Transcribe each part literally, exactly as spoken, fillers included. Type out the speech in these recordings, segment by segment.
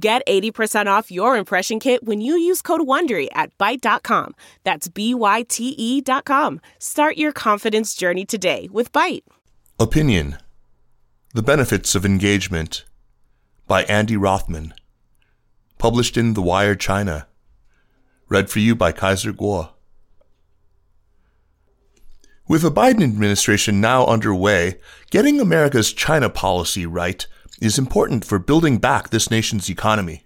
Get eighty percent off your impression kit when you use code WONDERY at byte dot com. That's B Y T E dot com. Start your confidence journey today with Byte. Opinion. The Benefits of Engagement by Andy Rothman. Published in The Wire China. Read for you by Kaiser Kuo. With the Biden administration now underway, getting America's China policy right is important for building back this nation's economy.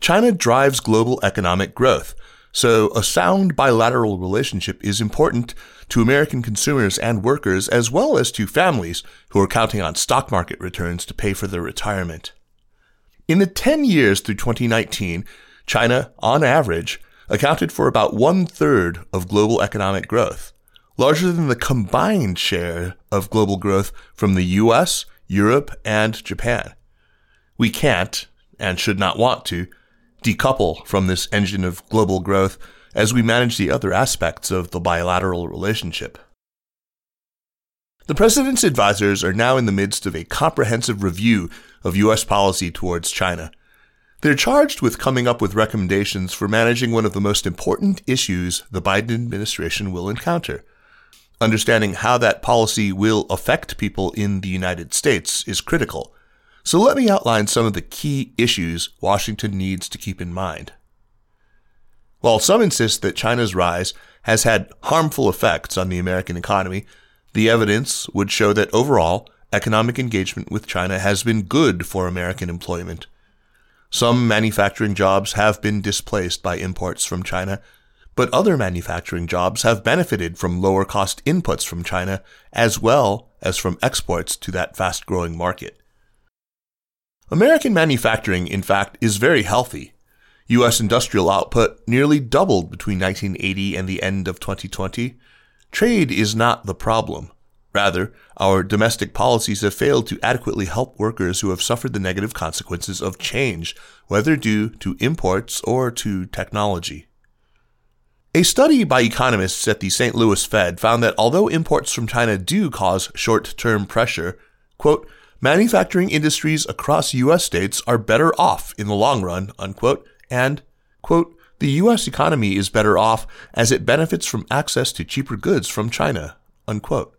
China drives global economic growth, so a sound bilateral relationship is important to American consumers and workers, as well as to families who are counting on stock market returns to pay for their retirement. In the ten years through twenty nineteen, China, on average, accounted for about one-third of global economic growth, larger than the combined share of global growth from the U S, Europe, and Japan. We can't, and should not want to, decouple from this engine of global growth as we manage the other aspects of the bilateral relationship. The president's advisors are now in the midst of a comprehensive review of U S policy towards China. They're charged with coming up with recommendations for managing one of the most important issues the Biden administration will encounter. Understanding how that policy will affect people in the United States is critical. So let me outline some of the key issues Washington needs to keep in mind. While some insist that China's rise has had harmful effects on the American economy, the evidence would show that overall, economic engagement with China has been good for American employment. Some manufacturing jobs have been displaced by imports from China, but other manufacturing jobs have benefited from lower-cost inputs from China, as well as from exports to that fast-growing market. American manufacturing, in fact, is very healthy. U S industrial output nearly doubled between nineteen eighty and the end of twenty twenty. Trade is not the problem. Rather, our domestic policies have failed to adequately help workers who have suffered the negative consequences of change, whether due to imports or to technology. A study by economists at the Saint Louis Fed found that although imports from China do cause short-term pressure, quote, manufacturing industries across U S states are better off in the long run, unquote, and, quote, the U S economy is better off as it benefits from access to cheaper goods from China, unquote.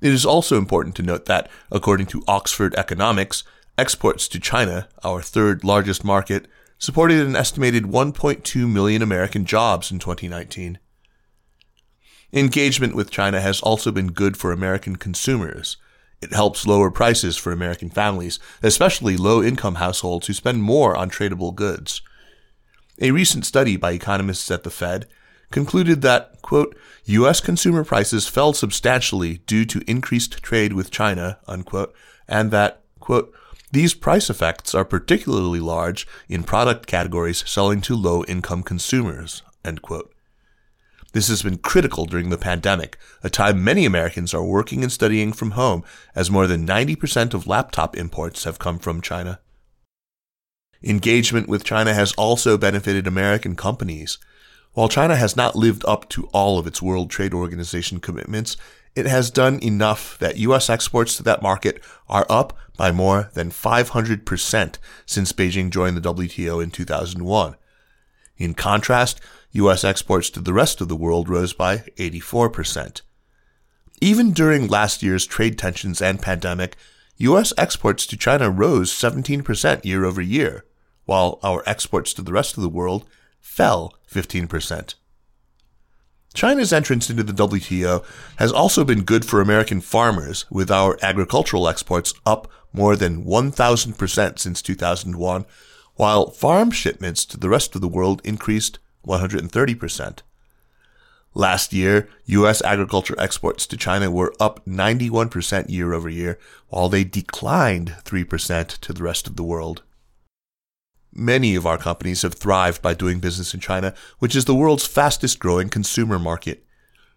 It is also important to note that, according to Oxford Economics, exports to China, our third largest market, supported an estimated one point two million American jobs in twenty nineteen. Engagement with China has also been good for American consumers. It helps lower prices for American families, especially low-income households who spend more on tradable goods. A recent study by economists at the Fed concluded that, quote, U S consumer prices fell substantially due to increased trade with China, unquote, and that, quote, these price effects are particularly large in product categories selling to low-income consumers, end quote. This has been critical during the pandemic, a time many Americans are working and studying from home, as more than ninety percent of laptop imports have come from China. Engagement with China has also benefited American companies. While China has not lived up to all of its World Trade Organization commitments, it has done enough that U S exports to that market are up by more than five hundred percent since Beijing joined the W T O in two thousand one. In contrast, U S exports to the rest of the world rose by eighty-four percent. Even during last year's trade tensions and pandemic, U S exports to China rose seventeen percent year over year, while our exports to the rest of the world fell fifteen percent. China's entrance into the W T O has also been good for American farmers, with our agricultural exports up more than one thousand percent since two thousand one, while farm shipments to the rest of the world increased one hundred thirty percent. Last year, U S agriculture exports to China were up ninety-one percent year over year, while they declined three percent to the rest of the world. Many of our companies have thrived by doing business in China, which is the world's fastest-growing consumer market.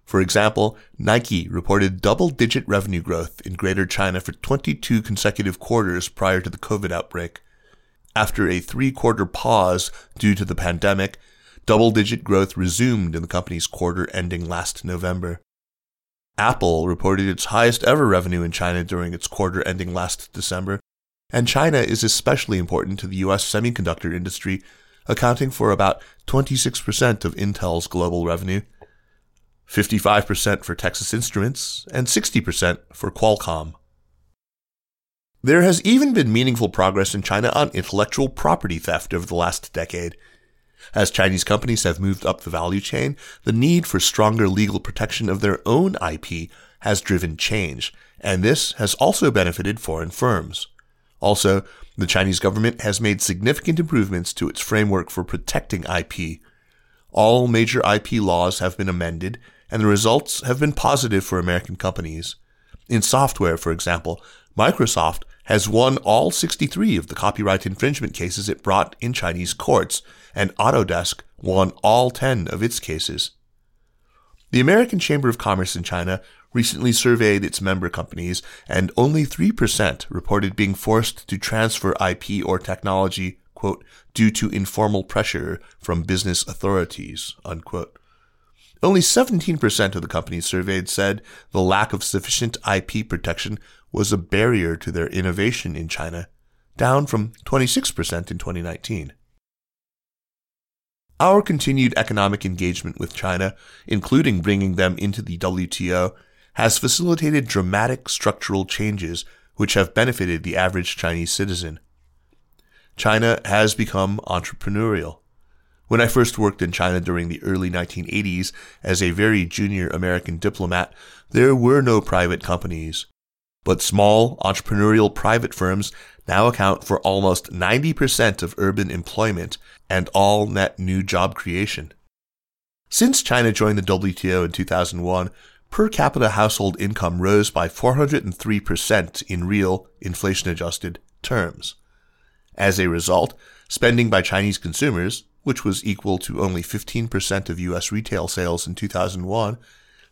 For example, Nike reported double-digit revenue growth in Greater China for twenty-two consecutive quarters prior to the COVID outbreak. After a three-quarter pause due to the pandemic, double-digit growth resumed in the company's quarter ending last November. Apple reported its highest-ever revenue in China during its quarter ending last December, and China is especially important to the U S semiconductor industry, accounting for about twenty-six percent of Intel's global revenue, fifty-five percent for Texas Instruments, and sixty percent for Qualcomm. There has even been meaningful progress in China on intellectual property theft over the last decade. As Chinese companies have moved up the value chain, the need for stronger legal protection of their own I P has driven change, and this has also benefited foreign firms. Also, the Chinese government has made significant improvements to its framework for protecting I P. All major I P laws have been amended, and the results have been positive for American companies. In software, for example, Microsoft has won all sixty-three of the copyright infringement cases it brought in Chinese courts, and Autodesk won all ten of its cases. The American Chamber of Commerce in China recently surveyed its member companies, and only three percent reported being forced to transfer I P or technology, quote, due to informal pressure from business authorities, unquote. Only seventeen percent of the companies surveyed said the lack of sufficient I P protection was a barrier to their innovation in China, down from twenty-six percent in twenty nineteen. Our continued economic engagement with China, including bringing them into the W T O, has facilitated dramatic structural changes which have benefited the average Chinese citizen. China has become entrepreneurial. When I first worked in China during the early nineteen eighties as a very junior American diplomat, there were no private companies. But small, entrepreneurial private firms now account for almost ninety percent of urban employment and all net new job creation. Since China joined the W T O in two thousand one, per capita household income rose by four hundred three percent in real, inflation-adjusted terms. As a result, spending by Chinese consumers, which was equal to only fifteen percent of U S retail sales in two thousand one,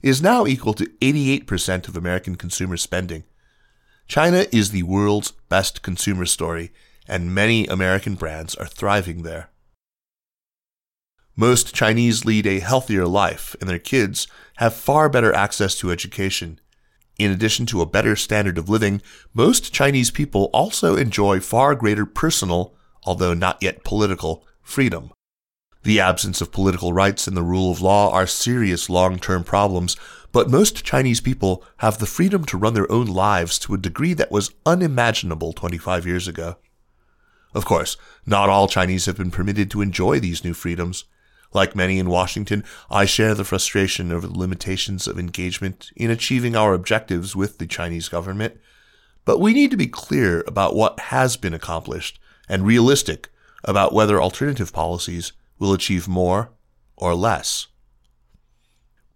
is now equal to eighty-eight percent of American consumer spending. China is the world's best consumer story, and many American brands are thriving there. Most Chinese lead a healthier life, and their kids have far better access to education. In addition to a better standard of living, most Chinese people also enjoy far greater personal, although not yet political, freedom. The absence of political rights and the rule of law are serious long-term problems, but most Chinese people have the freedom to run their own lives to a degree that was unimaginable twenty-five years ago. Of course, not all Chinese have been permitted to enjoy these new freedoms. Like many in Washington, I share the frustration over the limitations of engagement in achieving our objectives with the Chinese government, but we need to be clear about what has been accomplished and realistic about whether alternative policies will achieve more or less.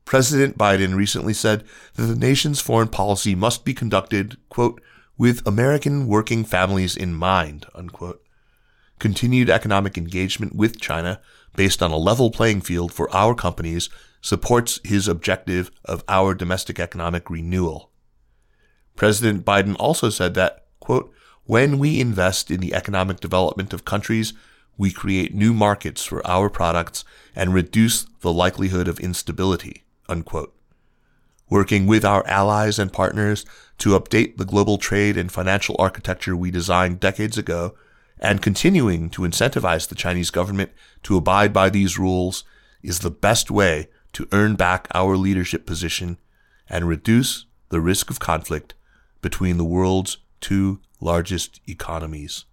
President Biden recently said that the nation's foreign policy must be conducted, quote, with American working families in mind, unquote. Continued economic engagement with China, based on a level playing field for our companies, supports his objective of our domestic economic renewal. President Biden also said that, quote, when we invest in the economic development of countries, we create new markets for our products and reduce the likelihood of instability, unquote. Working with our allies and partners to update the global trade and financial architecture we designed decades ago, and continuing to incentivize the Chinese government to abide by these rules is the best way to earn back our leadership position and reduce the risk of conflict between the world's two largest economies.